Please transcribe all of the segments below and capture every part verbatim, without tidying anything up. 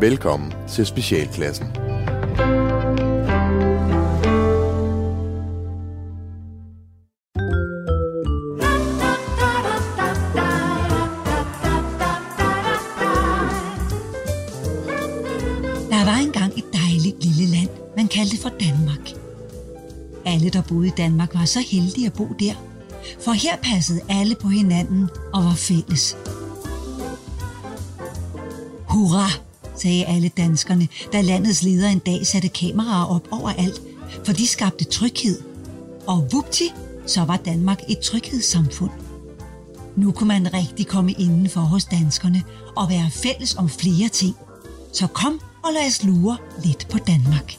Velkommen til Specialklassen. Der var engang et dejligt lille land, man kaldte for Danmark. Alle, der boede i Danmark, var så heldige at bo der, for her passede alle på hinanden og var fælles. Hurra, sagde alle danskerne, da landets ledere en dag satte kameraer op overalt, for de skabte tryghed. Og vupti, så var Danmark et tryghedssamfund. Nu kunne man rigtig komme indenfor hos danskerne og være fælles om flere ting. Så kom og lad os lure lidt på Danmark.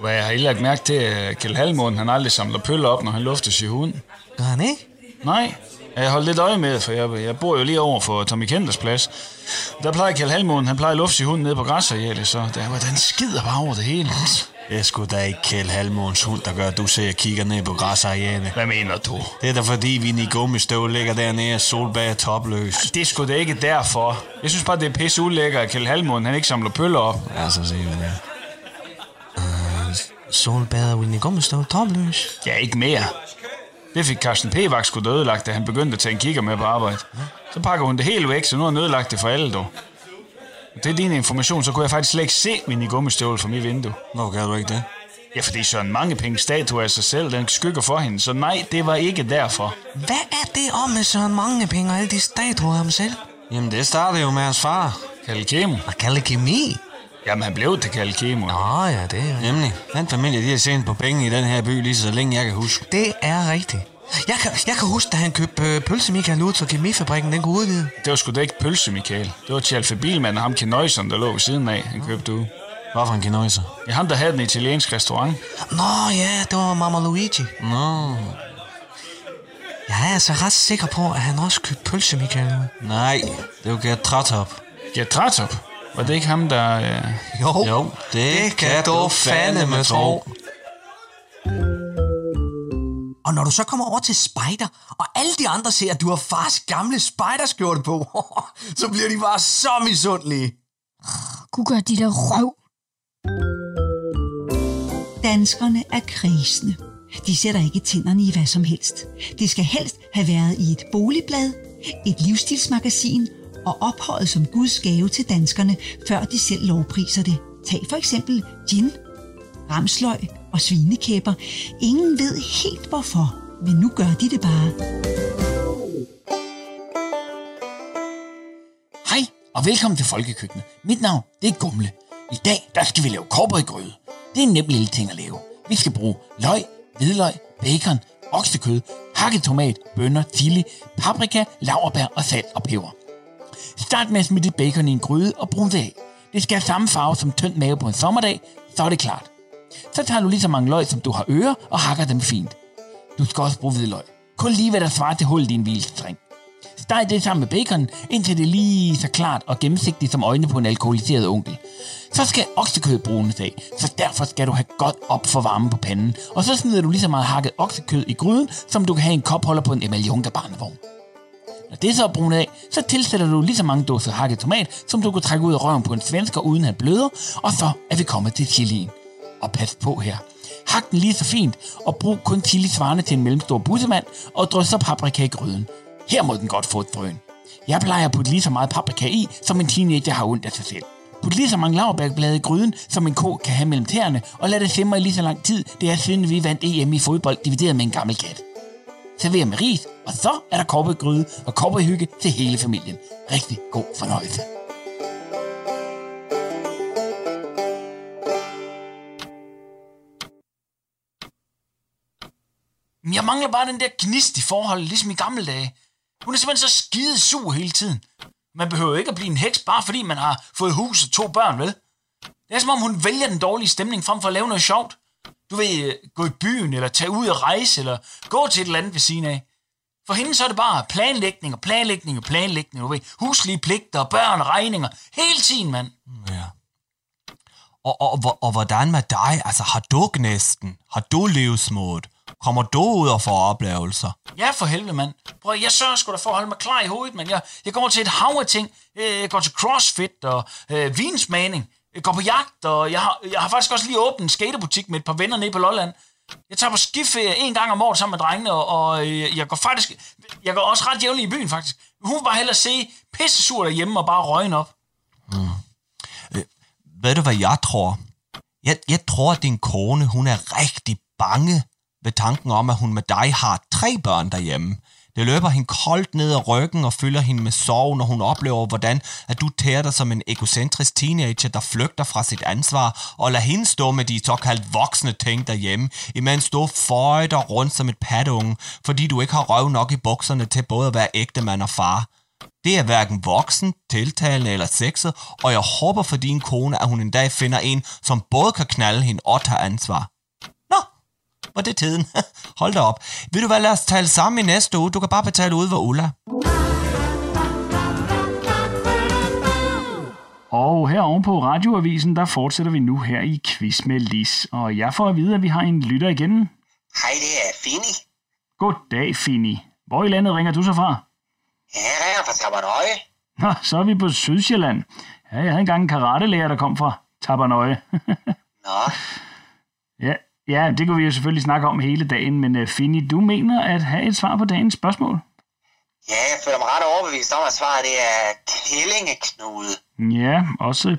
Hvad jeg har ikke lagt mærke til, at Kjeld Halvmåne, han aldrig samler pøller op, når han lufter sin hund. Gør han ikke? Nej, jeg holdt lidt øje med, for jeg, jeg bor jo lige over for Tommy Kenders plads. Der plejer Kjeld Halvmåne, han plejer at lufte sin hund nede på græsarealet, så der var den skider bare over det hele. Det er sgu da ikke Kjeld Halvmånes hund, der gør, at du ser og kigger ned på græsarealet. Hvad mener du? Det er da fordi, vi i gummistøvl ligger dernede og solbag er topløs. Det er sgu da ikke derfor. Jeg synes bare, det er pisse ulækkert, at Kjeld Halvmåne, han ikke samler pøller op. Ja, så se hvad det er. Solbader Winnie Gummistøvl topløs. Ja, ikke mere. Det fik Carsten Pevak sgu da ødelagt, da han begyndte at tage en kigger med på arbejde. Så pakker hun det hele væk, så nu har hun ødelagt det for alle, dog. Det er din information, så kunne jeg faktisk slet ikke se Winnie Gummistøvl fra mit vindue. Nå, gør du ikke det? Ja, for det er sådan mange penge statue af sig selv, den skygger for hende, så nej, det var ikke derfor. Hvad er det om med sådan mange penge og alle de statuer af ham selv? Jamen, det startede jo med hans far. Kalle Kemo. Og Kalle Kemi. Jamen, han blev til Kalle Kemo. Nå ja, det er nemlig. Den familie, de har sendt på penge i den her by, lige så længe jeg kan huske. Det er rigtigt. Jeg kan, jeg kan huske, da han købte øh, pølsemikalen ud, så kemifabrikken, den kunne udvide. Det var sgu da ikke pølsemikal. Det var Tjalfe Bilmann og ham Kenøyseren, der lå ved siden af, han købte ud. Hvorfor en Kenøyser? Ja, ham, der havde den italienske restaurant. Nå ja, det var Mamma Luigi. Nå. Jeg er altså ret sikker på, at han også købte pølsemikalen ud. Nej, det var Gert Trætop. Gert Trætop? Var det ikke ham, der... Øh... Jo, jo, det, det kan du fandeme tro. Og når du så kommer over til Spider, og alle de andre ser, at du har fars gamle Spider-skjorte på, så bliver de bare så misundelige. Gud gør de der røv. Danskerne er kredsende. De sætter ikke tænderne i hvad som helst. Det skal helst have været i et boligblad, et livsstilsmagasin, og ophøjet som Guds gave til danskerne, før de selv lovpriser det. Tag for eksempel gin, ramsløg og svinekæber. Ingen ved helt hvorfor, men nu gør de det bare. Hej og velkommen til Folkekøkkenet. Mit navn det er Gumle. I dag der skal vi lave cowboygrøde. Det er en nem lille ting at lave. Vi skal bruge løg, hvidløg, bacon, oksekød, hakket tomat, bønner, chili, paprika, laurbær og salt og peber. Start med at smide dit bacon i en gryde og brun det af. Det skal have samme farve som tynd mave på en sommerdag, så er det klart. Så tager du lige så mange løg, som du har ører, og hakker dem fint. Du skal også bruge hvidløg. Kun lige hvad der svarer til hullet i en hvilestring. Steg det sammen med bacon, indtil det er lige så klart og gennemsigtigt som øjnene på en alkoholiseret onkel. Så skal oksekødet brunes af, så derfor skal du have godt op for varme på panden. Og så smider du lige så meget hakket oksekød i gryden, som du kan have en kopholder på en emaljonka-barnevogn. Når det så er brunet af, så tilsætter du lige så mange dåser hakket tomat, som du kan trække ud af røven på en svensker, uden han bløder, og så er vi kommet til chilien. Og pas på her. Hak den lige så fint, og brug kun chili svarende til en mellemstor bussemand, og drys så paprika i gryden. Her må den godt få et drøn. Jeg plejer at putte lige så meget paprika i, som en teenager har ondt af sig selv. Put lige så mange laurbærblade i gryden, som en ko kan have mellem tæerne, og lad det simre i lige så lang tid, det er siden vi vandt E M i fodbold divideret med en gammel kat. Server med ris, og så er der cowboygryde og cowboyhygge til hele familien. Rigtig god fornøjelse. Jeg mangler bare den der gnist i forholdet, ligesom i gamle dage. Hun er simpelthen så skide sur hele tiden. Man behøver ikke at blive en heks, bare fordi man har fået hus og to børn, vel? Det er som om hun vælger den dårlige stemning frem for at lave noget sjovt. Du vil gå i byen, eller tage ud og rejse, eller gå til et eller andet ved siden af. For hende så er det bare planlægning og planlægning og planlægning, du ved. Huslige pligter, børn og regninger. Hele tiden, mand. Ja. Og, og, og, og hvordan med dig? Altså, har du gnisten? Har du livsmodet? Kommer du ud og får oplevelser? Ja, for helvede, mand. Prøv, jeg sørger sgu da for at holde mig klar i hovedet, men jeg, jeg går til et hav af ting. Jeg går til crossfit og øh, vinsmagning. Jeg går på jagt, og jeg har, jeg har faktisk også lige åbnet en skaterbutik med et par venner nede på Lolland. Jeg tager på skiferie en gang om året sammen med drengene, og, og jeg går faktisk... Jeg går også ret jævnligt i byen, faktisk. Hun vil bare hellere se pissesur derhjemme og bare røgen op. Mm. Øh, ved du, hvad jeg tror? Jeg, jeg tror, at din kone, hun er rigtig bange ved tanken om, at hun med dig har tre børn derhjemme. Det løber hende koldt ned ad ryggen og fylder hende med sorg, når hun oplever, hvordan at du tærer dig som en egocentrisk teenager, der flygter fra sit ansvar og lader hende stå med de såkaldt voksne ting derhjemme, imens du føjter rundt som et patunge, fordi du ikke har røv nok i bukserne til både at være ægtemand og far. Det er hverken voksen, tiltalende eller sexet, og jeg håber for din kone, at hun en dag finder en, som både kan knalde hende og tage ansvar. Og det er tiden. Hold da op. Ved du hvad, lad os tale sammen i næste uge. Du kan bare betale ud ved Ulla. Og her oven på Radioavisen, der fortsætter vi nu her i Quiz med Lis. Og jeg får at vide, at vi har en lytter igen. Hej, det er Finni. Goddag, Finni. Hvor i landet ringer du så fra? Ja, jeg ringer fra Tabernøje. Nå, så er vi på Sydsjælland. Ja, jeg havde engang en karatelærer, der kom fra Tabernøje. Nå. Ja. Ja, det kunne vi jo selvfølgelig snakke om hele dagen, men uh, Finni, du mener at have et svar på dagens spørgsmål? Ja, jeg føler mig ret overbevist om, at svaret det er Kællingeknude. Ja, også,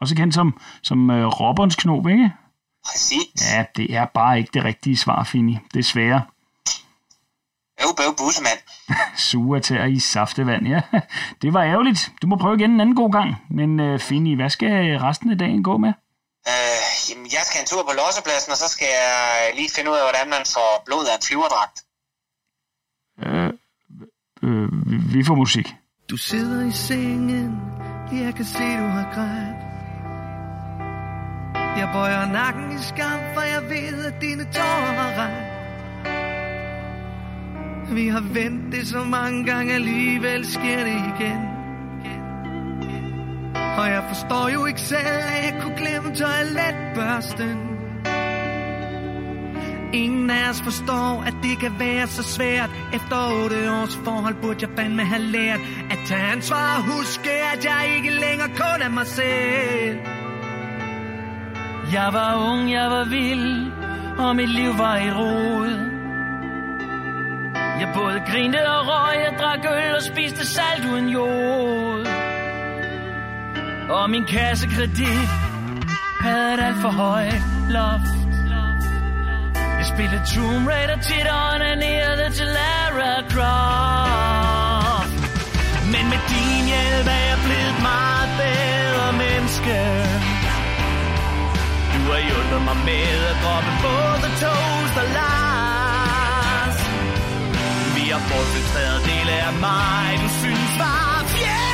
også kendt som, som uh, Råbåndsknob, ikke? Præcis. Ja, det er bare ikke det rigtige svar, Finni. Desværre. Øv, bøv, bussemand. Sure tæer i saftevand, ja. Det var ærgerligt. Du må prøve igen en anden god gang. Men uh, Finni, hvad skal resten af dagen gå med? Øh, jamen, jeg skal en tur på lossepladsen, og så skal jeg lige finde ud af, hvordan man får blod af en flyverdragt. Øh, øh, vi får musik. Du sidder i sengen, jeg kan se, du har grædt. Jeg bøjer nakken i skam, for jeg ved, at dine tårer har regnet. Vi har ventet så mange gange, alligevel sker det igen. Og jeg forstår jo ikke selv, at jeg kunne glemme toiletbørsten. Ingen af os forstår, at det kan være så svært. Efter otte års forhold burde jeg fandme have lært at tage ansvar og huske, at jeg ikke længere kun er mig selv. Jeg var ung, jeg var vild, og mit liv var i rod. Jeg både grinte og røg, jeg drak øl og spiste salt uden jord. Og min kassekredit havde et alt for højt loft. Jeg spillede Tomb Raider tit og onanerede til Lara Croft. Men med din hjælp er jeg blevet meget bedre menneske. Du har hjulpet mig med at droppe både Toast og Lars. Vi har forfiltreret dele af mig, du synes var fjern.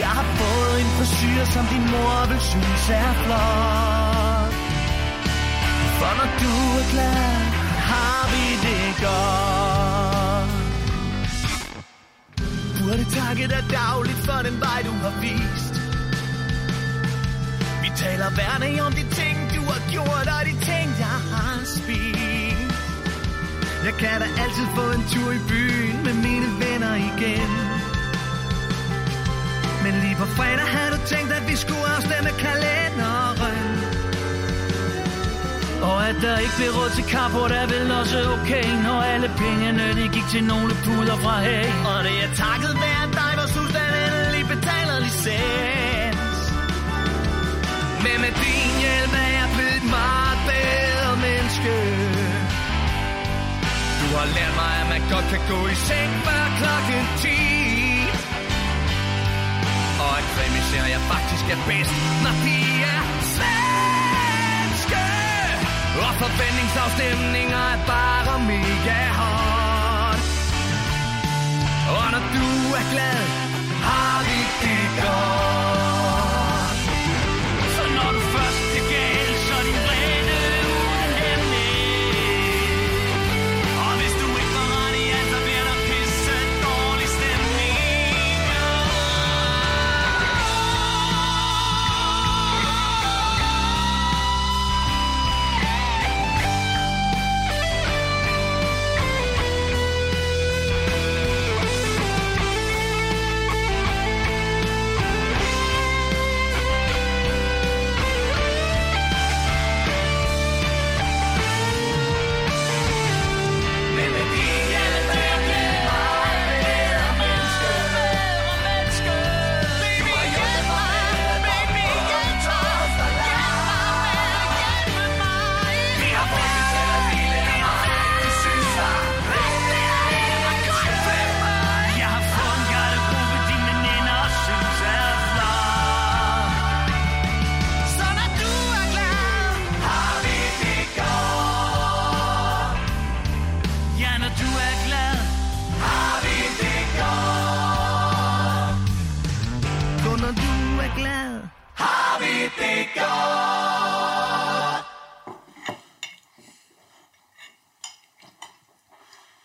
Jeg har fået en frisyr, som din mor vil synes er flot. For når du er glad, har vi det godt. Burde takke dig dagligt for den vej, du har vist. Vi taler hver dag om de ting, du har gjort, og de ting, jeg har spist. Jeg kan da altid få en tur i byen med mine venner igen. Men lige på fredag havde du tænkt, at vi skulle afstemme kalenderen. Og at der ikke blev råd til carport er vel også okay, når alle pengene de gik til nogle puder fra hæg. Og det er takket være dig, hvor Susan endelig betaler licens. Men med din hjælp er jeg blevet et meget bedre menneske. Du har lært mig, at man godt kan gå i seng før klokken ti. Og at krimiser jeg faktisk er bedst, når de er svenske. Og forventningsafstemninger er bare mega hårdt. Og når du er glad, har vi det godt. Så når du først er galt, så er din rene uden hæmning. Og hvis du ikke var ret i alt, så bliver der pisse dårlig stemning.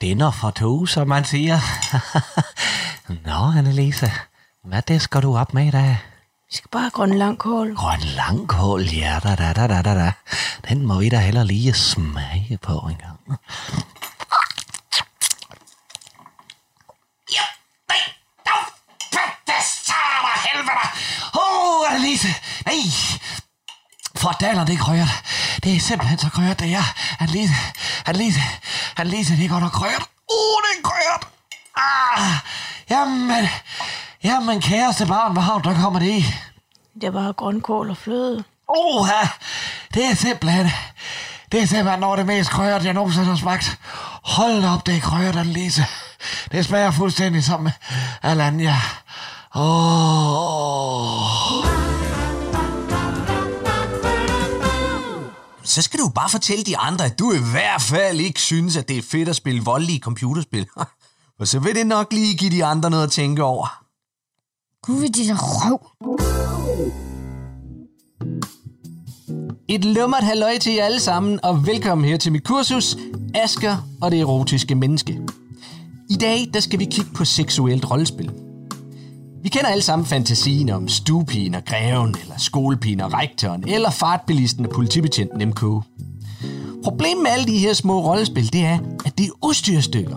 spænder for tog, som man siger. Nå, Annelise, hvad det skal du op med i dag? Vi skal bare grønne langkål. Grønne langkål, ja, da, da, da, da, da. Den må vi da heller lige smage på en gang. Ja, nej, dog, pættestarter, helvede. Åh, Annelise, nej. For daler, det er krøjert. Det er simpelthen så krøjert, det er. Annelise, Annelise, Annelise, det er godt nok krøjert. Uh, det er krøjert. Ah, jamen... Jamen, kæreste barn, hvad har du, der kommer det i? Det var grønkål og fløde. Åh, det er simpelthen... Det er simpelthen noget af det mest krøjert, jeg nogensinde har smagt. Hold op, det er krøjert, Annelise. Det smager fuldstændig som Alanya. Åh... Oh. Så skal du bare fortælle de andre, at du i hvert fald ikke synes, at det er fedt at spille voldelige computerspil. Og så vil det nok lige give de andre noget at tænke over. Gud, det er da røv. Et lummert halløj til jer alle sammen, og velkommen her til mit kursus, Asger og det erotiske menneske. I dag, der skal vi kigge på seksuelt rollespil. Vi kender alle sammen fantasien om stuepigen og greven, eller skolepigen og rektoren, eller fartbilisten og politibetjenten M K. Problemet med alle de her små rollespil, det er, at det er udstyrsstykker.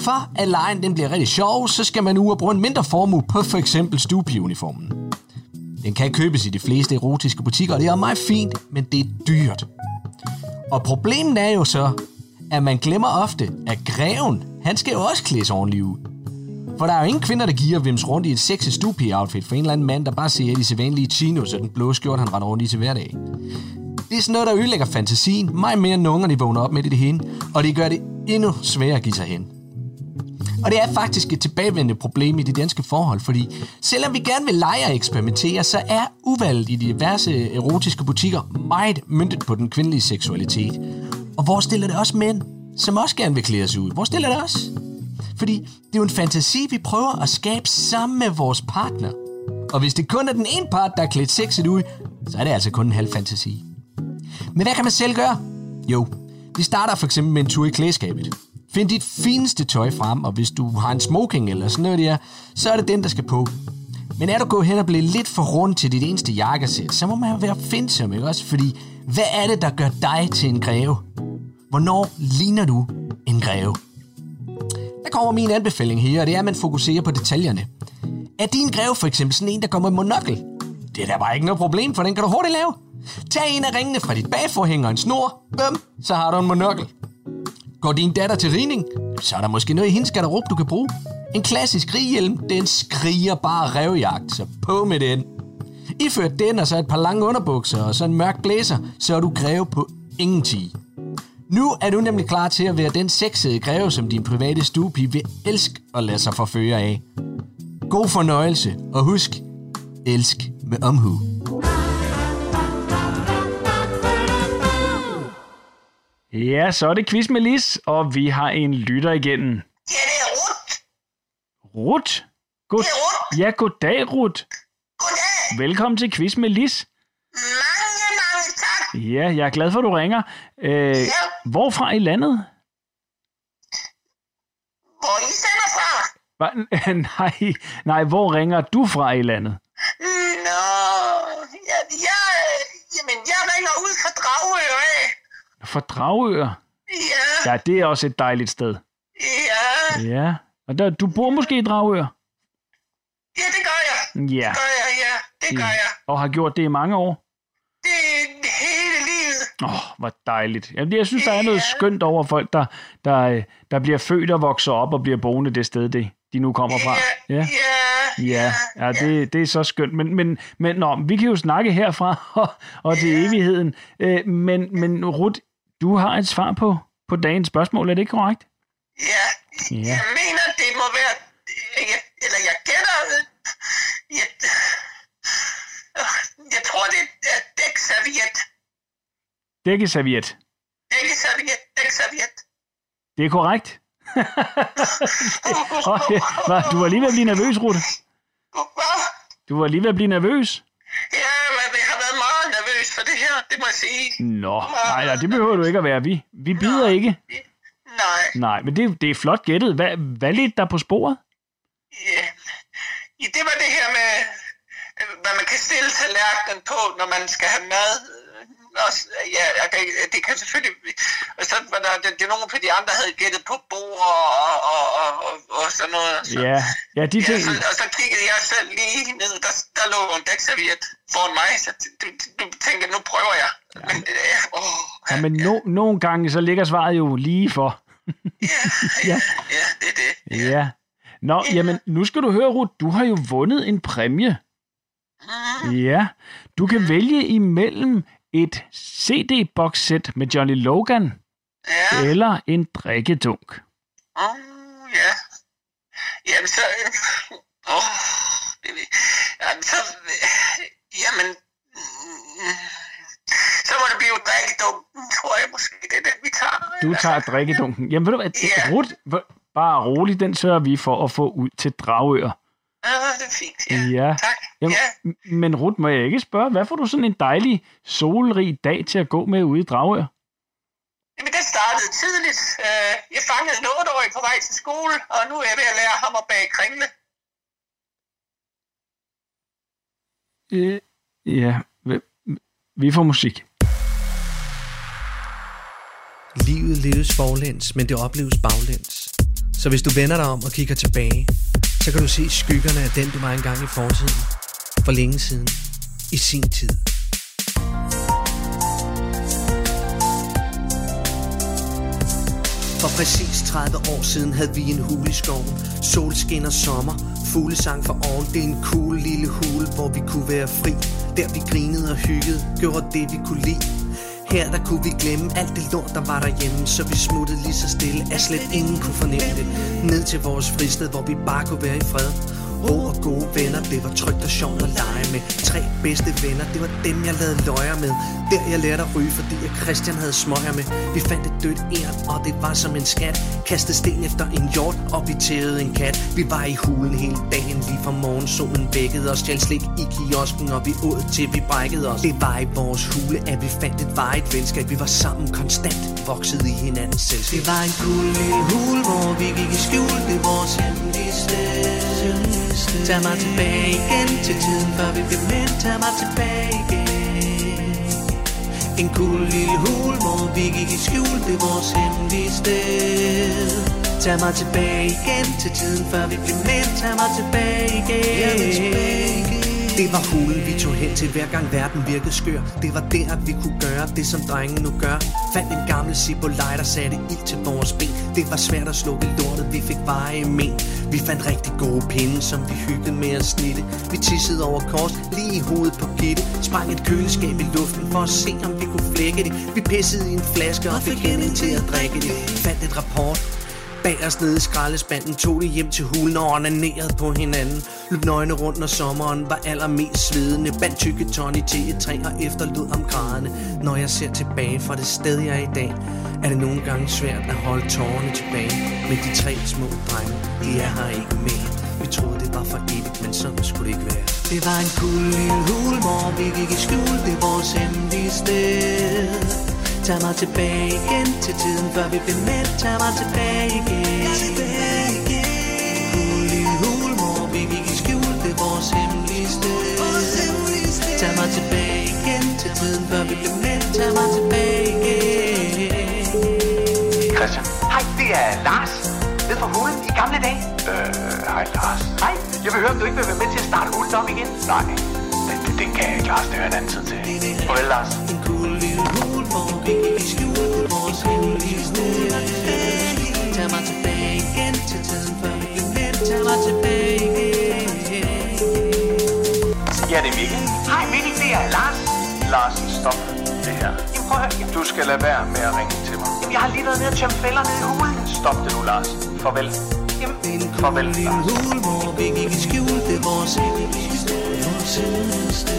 For at lejen den bliver rigtig sjov, så skal man ud og bruge en mindre formue på for eksempel stuepigeuniformen. Den kan købes i de fleste erotiske butikker, og det er meget fint, men det er dyrt. Og problemet er jo så, at man glemmer ofte, at greven, han skal jo også klædes ordentligt ud. For der er jo ingen kvinder, der giver vims rundt i et sexy stuepige-outfit for en eller anden mand, der bare ser de sædvanlige chinos og den blå skjort, han render rundt i til hverdag. Det er sådan noget, der ødelægger fantasien, meget mere end ungerne vågner op med i det hele, og det gør det endnu sværere at give sig hen. Og det er faktisk et tilbagevendende problem i det danske forhold, fordi selvom vi gerne vil lege og eksperimentere, så er uvalget i de diverse erotiske butikker meget møntet på den kvindelige seksualitet. Og hvor stiller det også mænd, som også gerne vil klæde sig ud? Hvor stiller det også? Fordi det er jo en fantasi, vi prøver at skabe sammen med vores partner. Og hvis det kun er den ene part, der er klædt sexet ud, så er det altså kun en halv fantasi. Men hvad kan man selv gøre? Jo, vi starter for eksempel med en tur i klædeskabet. Find dit fineste tøj frem, og hvis du har en smoking eller sådan noget der, så er det den, der skal på. Men er du gået hen og blevet lidt for rundt til dit eneste jakkesæt, så må man være opfindsom, ikke også? Fordi hvad er det, der gør dig til en greve? Hvornår ligner du en greve? Der kommer min anbefaling her, og det er, at man fokuserer på detaljerne. Er din greve for eksempel sådan en, der kommer med monokkel? Det er da bare ikke noget problem, for den kan du hurtigt lave. Tag en af ringene fra dit bagforhæng og en snor. Bum, så har du en monokkel. Går din datter til ridning? Så er der måske noget i hendes garderob, du kan bruge. En klassisk ridhjelm, den skriger bare rævejagt, så på med den. Iført den og så et par lange underbukser og så en mørk blæser, så er du greve på ingen tid. Nu er du nemlig klar til at være den sexede greve, som din private stuepige vil elske og lade sig forføre af. God fornøjelse, og husk, elsk med omhu. Ja, så er det quiz med Lis, og vi har en lytter igennem. Ja, det er Ruth. Ruth? God... Det er Ruth. Ja, goddag, Ruth. Goddag. Velkommen til quiz med Lis. Mange, mange tak. Ja, jeg er glad for, at du ringer. Øh, ja. Hvorfra i landet? Hvor I sender fra? Hva? nej, nej, hvor ringer du fra i landet? Nå, jeg, jeg, jamen, jeg ringer ud fra Dragør af. For Dragør? Ja. Ja, det er også et dejligt sted. Ja. Ja. Og der, du bor måske i Dragør? Ja, det gør jeg. Ja. Det gør jeg, ja. Det gør jeg. Og har gjort det i mange år? Det er hele livet. Åh, oh, hvor dejligt. Jamen, jeg synes, der er noget ja. skønt over folk, der, der, der bliver født og vokser op og bliver boende det sted, det, de nu kommer fra. Ja. Ja. Ja, ja, ja. Det, det er så skønt. Men, men, men nå, vi kan jo snakke herfra og til ja. evigheden. Øh, men, men Ruth, du har et svar på, på dagens spørgsmål, er det ikke korrekt? Ja, ja. Jeg mener, det må være... Jeg, eller jeg gætter... Jeg, jeg tror, det er dækserviet. Dækserviet. Dækserviet. Dækserviet. Det er korrekt. Okay. Du var lige ved at blive nervøs, Ruth. Du var lige ved at blive nervøs. Ja, men jeg har været meget nervøs for det her, det må jeg sige. Nå, nej, det behøver du ikke at være. Vi, vi bider Nå. ikke. Nej. Nej, men det, det er flot gættet. Hvad, hvad lidt der på sporet? Ja. ja, det var det her med, hvad man kan stille tallerkenen på, når man skal have mad. Også, ja, det kan selvfølgelig... Og så var der, det, det nogle af de andre, der havde gættet på bord og, og, og, og sådan noget. Så, ja. ja, de ting... Ja, så, og så kiggede jeg selv lige ned, der, der lå en dækserviet foran mig, så du, du tænker, nu prøver jeg. Ja, men, øh, åh, ja, men no, ja. nogle gange, så ligger svaret jo lige for. ja, ja, ja, det er det. Ja. ja. Nå, ja. jamen, nu skal du høre, Ruth, du har jo vundet en præmie. Mm. Ja, du kan vælge imellem et C D-box-sæt med Johnny Logan, ja. eller en drikkedunk. Åh, oh, ja. Jamen, så... Åh, oh, det ved Jamen, så... Jamen... Så må det blive drikkedunken, tror jeg måske. Det er den, vi tager. Du tager drikkedunken. Jamen, ved du hvad? Ja. Ruth, bare rolig, den sørger vi for at få ud til Dragør. Ja, det er fint. Ja, ja. Tak. Jamen, ja. Men Ruth, må jeg ikke spørge, hvad får du sådan en dejlig, solrig dag til at gå med ude i Dragør? Jamen, det startede tidligt. Jeg fangede en otteårig på vej til skole, og nu er jeg ved at lære ham at bage kringle. Øh, ja, vi får musik. Livet leves forlæns, men det opleves baglæns. Så hvis du vender dig om og kigger tilbage, så kan du se skyggerne af den, du var engang i fortiden. For længe siden. I sin tid. For præcis tredive år siden havde vi en hule i skoven. Solskin og sommer, fuglesang for oven. Det er en cool lille hule, hvor vi kunne være fri. Der vi grinede og hyggede, gjorde det vi kunne lide. Her der kunne vi glemme alt det lort, der var derhjemme. Så vi smuttede lige så stille, at slet ingen kunne fornemme det. Ned til vores fristed, hvor vi bare kunne være i fred. Ro og gode venner, det var trygt og sjovt at lege med. Tre bedste venner, det var dem jeg lavede løjer med. Der jeg lærte at ryge, fordi jeg Christian havde smøger med. Vi fandt et dødt ert, og det var som en skat. Kastede sten efter en hjort, og vi tævede en kat. Vi var i hulen hele dagen, lige fra morgensolen vækkede os. Stjal slik i kiosken, og vi åd til vi brækkede os. Det var i vores hule, at vi fandt et varigt venskab. Vi var sammen konstant, voksede i hinandens selskab. Det var en cool lille hule, hvor vi gik i skjul. Det var vores hemmelige sted. Tag mig tilbage igen til tiden, før vi blev mænd. Tag mig tilbage igen. En cool lille hul, hvor vi gik i skjul. Det er vores hemmelige sted. Tag mig tilbage igen til tiden, før vi blev mænd. Tag mig tilbage igen. Jeg vil tilbage igen. Det var hulen, vi tog hen til, hver gang verden virkede skør. Det var der, at vi kunne gøre det, som drengen nu gør. Fandt en gammel Zippo-lighter og satte ild til vores ben. Det var svært at slukke lortet, vi fik varige men. Vi fandt rigtig gode pinde, som vi hyggede med at snitte. Vi tissede over kors, lige i hovedet på Gitte. Sprang et køleskab i luften for at se, om vi kunne flække det. Vi pissede i en flaske og fik hende til at drikke det. Fandt et rapport. Bag os nede i skraldespanden tog de hjem til hulen og onanerede på hinanden. Løb nøgne rundt, når sommeren var allermest svedende. Bandt tykke ton i te, et træ og efterlod om grædende. Når jeg ser tilbage fra det sted, jeg er i dag, er det nogle gange svært at holde tårerne tilbage. Men de tre små drenge, de er her ikke mere. Vi troede, det var for evigt, men sådan skulle det ikke være. Det var en cool lille hul, hvor vi gik i skjul. Det er vores hemmelige sted. Tag mig tilbage igen til tiden, før vi blev mæt. Tag mig tilbage igen. Hul i hul, hvor vi gik i skjul. Det er vores hemmelige sted. Tag mig tilbage igen til tiden, før vi blev mæt. Tag mig tilbage igen. Christian. Hej, det er Lars. Ved fra hulen i gamle dage. Øh, hej Lars. Hej, jeg vil høre, om du ikke vil være med til at starte hulen op igen. Nej, det, det, det kan jeg ikke, Lars. Det hører en anden tid til. Farvel, Lars. En cool lille hul. Vi gik i skjul, vores hemmelige sted. Tag mig tilbage igen til tiden, før vi blev mænd. Tag mig tilbage igen. Ja, det er Mikkel. Hej Mikkel, det er Lars. Larsen, stop det her. Jamen prøv at høre. Du skal lade være med at ringe til mig. Jamen jeg har lige været nede og tømme fælder nede i hulen. Stop det nu, Lars. Farvel. Jamen, farvel, Lars. Vi gik i skjul, det er vores hemmelige sted.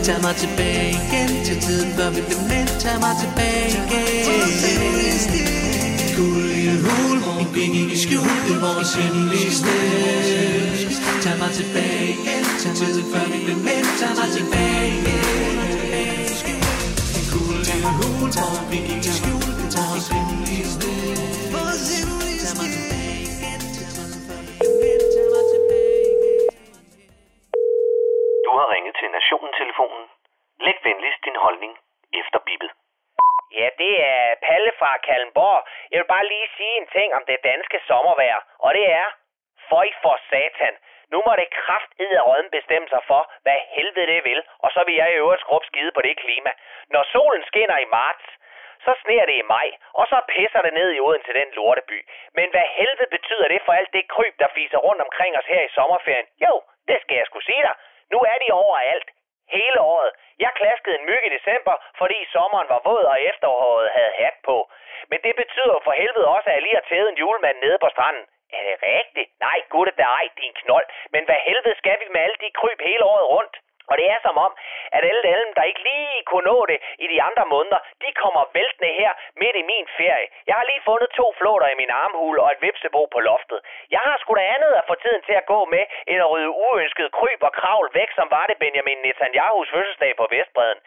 Tag mig tilbage igen til tiden, før vi blev mænd. Tag mig tilbage igen. Cool lille hul, hvor vi gik i skjul. Det er vores hemmelige sted. Tag mig tilbage igen til tiden, før vi blev mænd. Tag mig tilbage igen. Cool lille Du har ringet til Nationen-telefonen. Læg venligst din holdning efter bippet. Ja, det er Palle fra Kalmborg. Jeg vil bare lige sige en ting om det danske sommervejr. Og det er, føj for satan. Nu må det kraftedderøden bestemme sig for, hvad helvede det vil. Og så vil jeg i øvrigt skrubbe skide på det klima. Når solen skinner i marts, så sneer det i maj. Og så pisser det ned i Odense til den lorteby. Men hvad helvede betyder det for alt det kryb, der fiser rundt omkring os her i sommerferien? Jo, det skal jeg sgu sige dig. Nu er de overalt. Hele året. Jeg klaskede en myg i december, fordi sommeren var våd og efteråret havde hat på. Men det betyder for helvede også, at jeg lige har tævet en julemand nede på stranden. Er det rigtigt? Nej, gud det er ej, din knold. Men hvad helvede skal vi med alle de kryb hele året rundt? Og det er som om, at alle dem, der ikke lige kunne nå det i de andre måneder, de kommer væltende her midt i min ferie. Jeg har lige fundet to flåter i min armhule og et vipsebo på loftet. Jeg har sgu da andet at få tiden til at gå med, end at rydde uønskede kryb og kravl væk, som var det Benjamin Netanyahus fødselsdag på Vestbredden.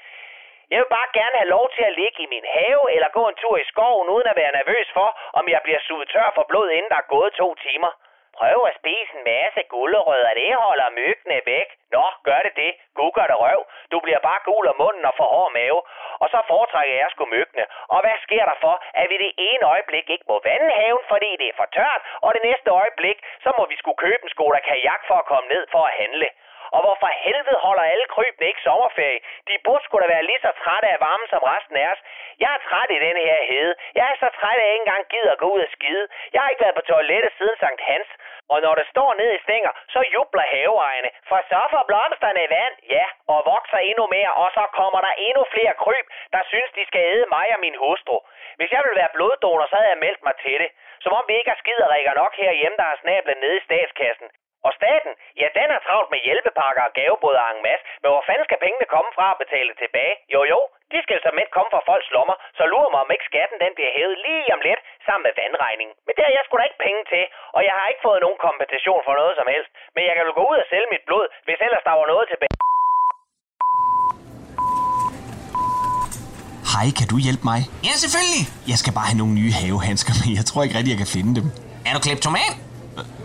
Jeg vil bare gerne have lov til at ligge i min have eller gå en tur i skoven, uden at være nervøs for, om jeg bliver suget tør for blod, inden der er gået to timer. Prøv at spise en masse gulerødder, det holder myggene væk. Nå, gør det det. Gud gør det røv. Du bliver bare gul om munden og får hård mave. Og så foretrækker jeg sgu myggene. Og hvad sker der for, at vi det ene øjeblik ikke må vande haven, fordi det er for tørt, og det næste øjeblik, så må vi sgu købe en Skoda Kajak for at komme ned for at handle. Og hvorfor helvede holder alle krybene ikke sommerferie? De burde sgu da være lige så trætte af varmen som resten af os. Jeg er træt i den her hede. Jeg er så træt, at jeg ikke engang gider at gå ud og skide. Jeg har ikke været på toilettet siden Sankt Hans. Og når det står ned i stænger, så jubler haveejerne. For så får blomsterne vand, ja, og vokser endnu mere. Og så kommer der endnu flere kryb, der synes, de skal æde mig og min hustru. Hvis jeg ville være bloddonor, så havde jeg meldt mig til det. Som om vi ikke har skiderikker nok herhjemme, der har snablet nede i statskassen. Og staten, ja den er travlt med hjælpepakker og gavebåder og en masse, men hvor fanden skal pengene komme fra at betale tilbage? Jo jo, de skal så med komme fra folks lommer, så lurer mig om ikke skatten den bliver hævet lige om lidt sammen med vandregningen. Men det har jeg sgu da ikke penge til, og jeg har ikke fået nogen kompensation for noget som helst. Men jeg kan jo gå ud og sælge mit blod, hvis ellers der var noget tilbage. Hej, kan du hjælpe mig? Ja, selvfølgelig. Jeg skal bare have nogle nye havehandsker, men jeg tror ikke rigtig, jeg kan finde dem. Er du kleptoman?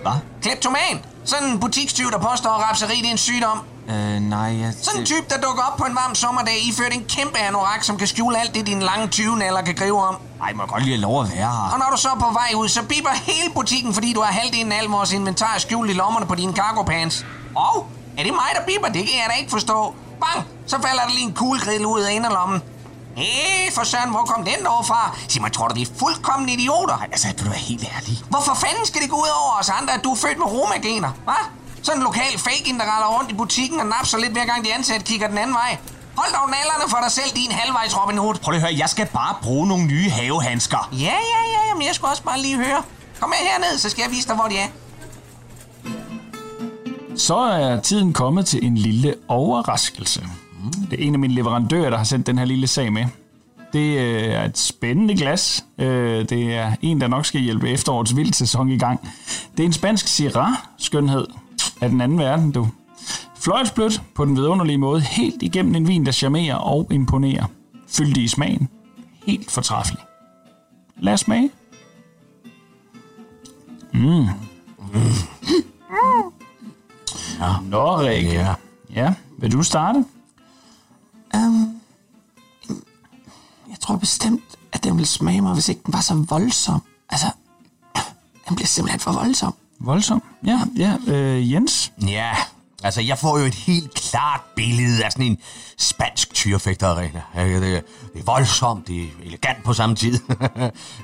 Hvad? Kleptoman? Sådan en butikstyv, der påstår, at rapseri det er en sygdom. Øh, nej, jeg... Sådan en type, der dukker op på en varm sommerdag, iført en kæmpe anorak, som kan skjule alt det, dine lange tyvenaller kan gribe om. Ej, må jeg godt lige have lov at være her. Og når du så er på vej ud, så biber hele butikken, fordi du har halvdelen af al vores inventar skjult i lommerne på dine cargopants. Og er det mig, der biber? Det kan jeg da ikke forstå. Bang! Så falder der lige en kuglegrill ud af inderlommen. Hey, for søren, hvor kom den dog fra? Sig mig, tror du, det er fuldkommen idioter? Ej, altså, vil du være helt ærlig? Hvorfor fanden skal det gå ud over os andre, at du er født med romagener? Hvad? Sådan en lokal fake, der raller rundt i butikken og napser lidt hver gang de ansatte kigger den anden vej. Hold dog nallerne for dig selv, din halvvejs Robin Hood. Prøv lige at høre, jeg skal bare bruge nogle nye havehandsker. Ja, ja, ja, jamen jeg skulle også bare lige høre. Kom med herned, så skal jeg vise dig, hvor de er. Så er tiden kommet til en lille overraskelse. Det er en af mine leverandører, der har sendt den her lille sag med. Det er et spændende glas. Det er en, der nok skal hjælpe efterårets vildsæson i gang. Det er en spansk Syrah-skønhed af den anden verden, du. Fløjlsblødt på den vidunderlige måde, helt igennem en vin, der charmerer og imponerer. Fyldig i smagen. Helt fortræffelig. Lad os smage. Mm. Ja. Nå, Rikke. Ja. Ja, vil du starte? Um, jeg tror bestemt, at den ville smage mig, hvis ikke den var så voldsom. Altså, den bliver simpelthen for voldsom. Voldsom? Ja, ja. Øh, Jens? Ja, altså jeg får jo et helt klart billede af sådan en spansk tyrefægterarena. Det er voldsomt, det er elegant på samme tid.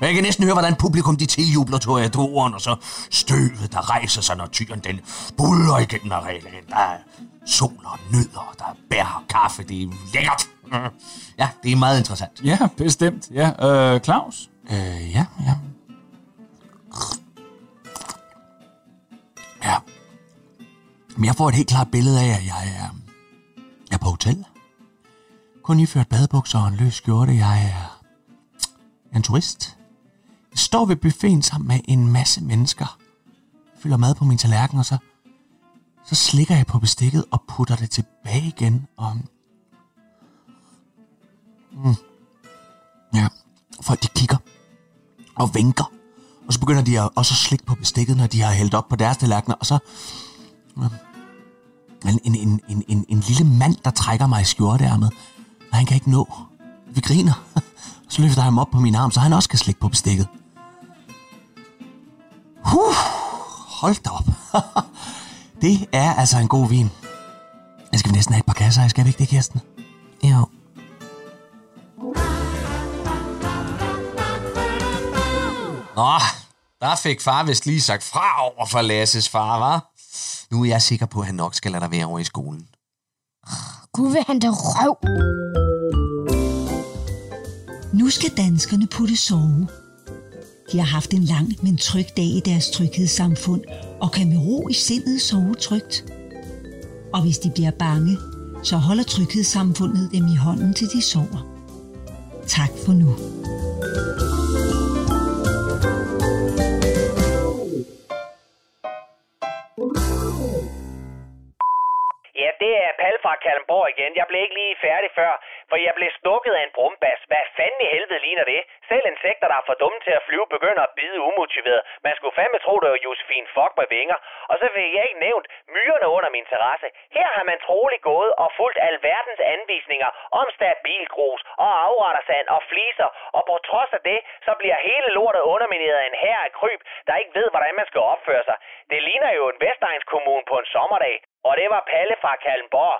Jeg kan næsten høre, hvordan publikum de tiljubler toreadoren, og så støvet, der rejser sig, når tyren den buller igennem arenaen. Der er sol og nødder, der er bær og kaffe, det er lækkert. Ja, det er meget interessant. Ja, bestemt. Ja, øh, Claus? Øh, ja, ja. Ja. Men jeg får et helt klart billede af, at jeg er, jeg er på hotel. Kun iført badebukser og en løs skjorte. Jeg er en turist. Jeg står ved buffeten sammen med en masse mennesker. Jeg fylder mad på min tallerken, og så... Så slikker jeg på bestikket og putter det tilbage igen, og... Mm. Folk de kigger og vinker. Og så begynder de at også at slikke på bestikket, når de har hældt op på deres tallerkener. Og så en, en, en, en, en, en lille mand, der trækker mig i skjorteærmet. Og han kan ikke nå. Vi griner. Så løfter jeg ham op på min arm, så han også kan slikke på bestikket. Huh, hold da op. Det er altså en god vin. Jeg skal næsten have et par kasser af, skal vi ikke det, Kirsten? Jo. Nå, der fik far vist lige sagt fra over for Lasses far, var? Nu er jeg sikker på, at han nok skal lade dig være over i skolen. Gud, vil han da røv! Nu skal danskerne putte sove. De har haft en lang, men tryg dag i deres tryghedssamfund, og kan med ro i sindet sove trygt. Og hvis de bliver bange, så holder tryghedssamfundet dem i hånden, til de sover. Tak for nu. Ja, det er Pal fra Kalundborg igen. Jeg blev ikke lige færdig før, for jeg blev stukket af en brumbas. Hvad fanden i helvede ligner det? Selv insekter, der er for dumme til at flyve, begynder at bide umotiveret. Man skulle fandme tro, det var Josefine Fock med vinger. Og så fik jeg ikke nævnt myrerne under min terrasse. Her har man troligt gået og fulgt alverdens anvisninger om stabilgrus og afrettersand og fliser. Og på trods af det, så bliver hele lortet undermineret af en hær af kryb, der ikke ved, hvordan man skal opføre sig. Det ligner jo en Vestegns kommune på en sommerdag. Og det var Palle fra Kalundborg.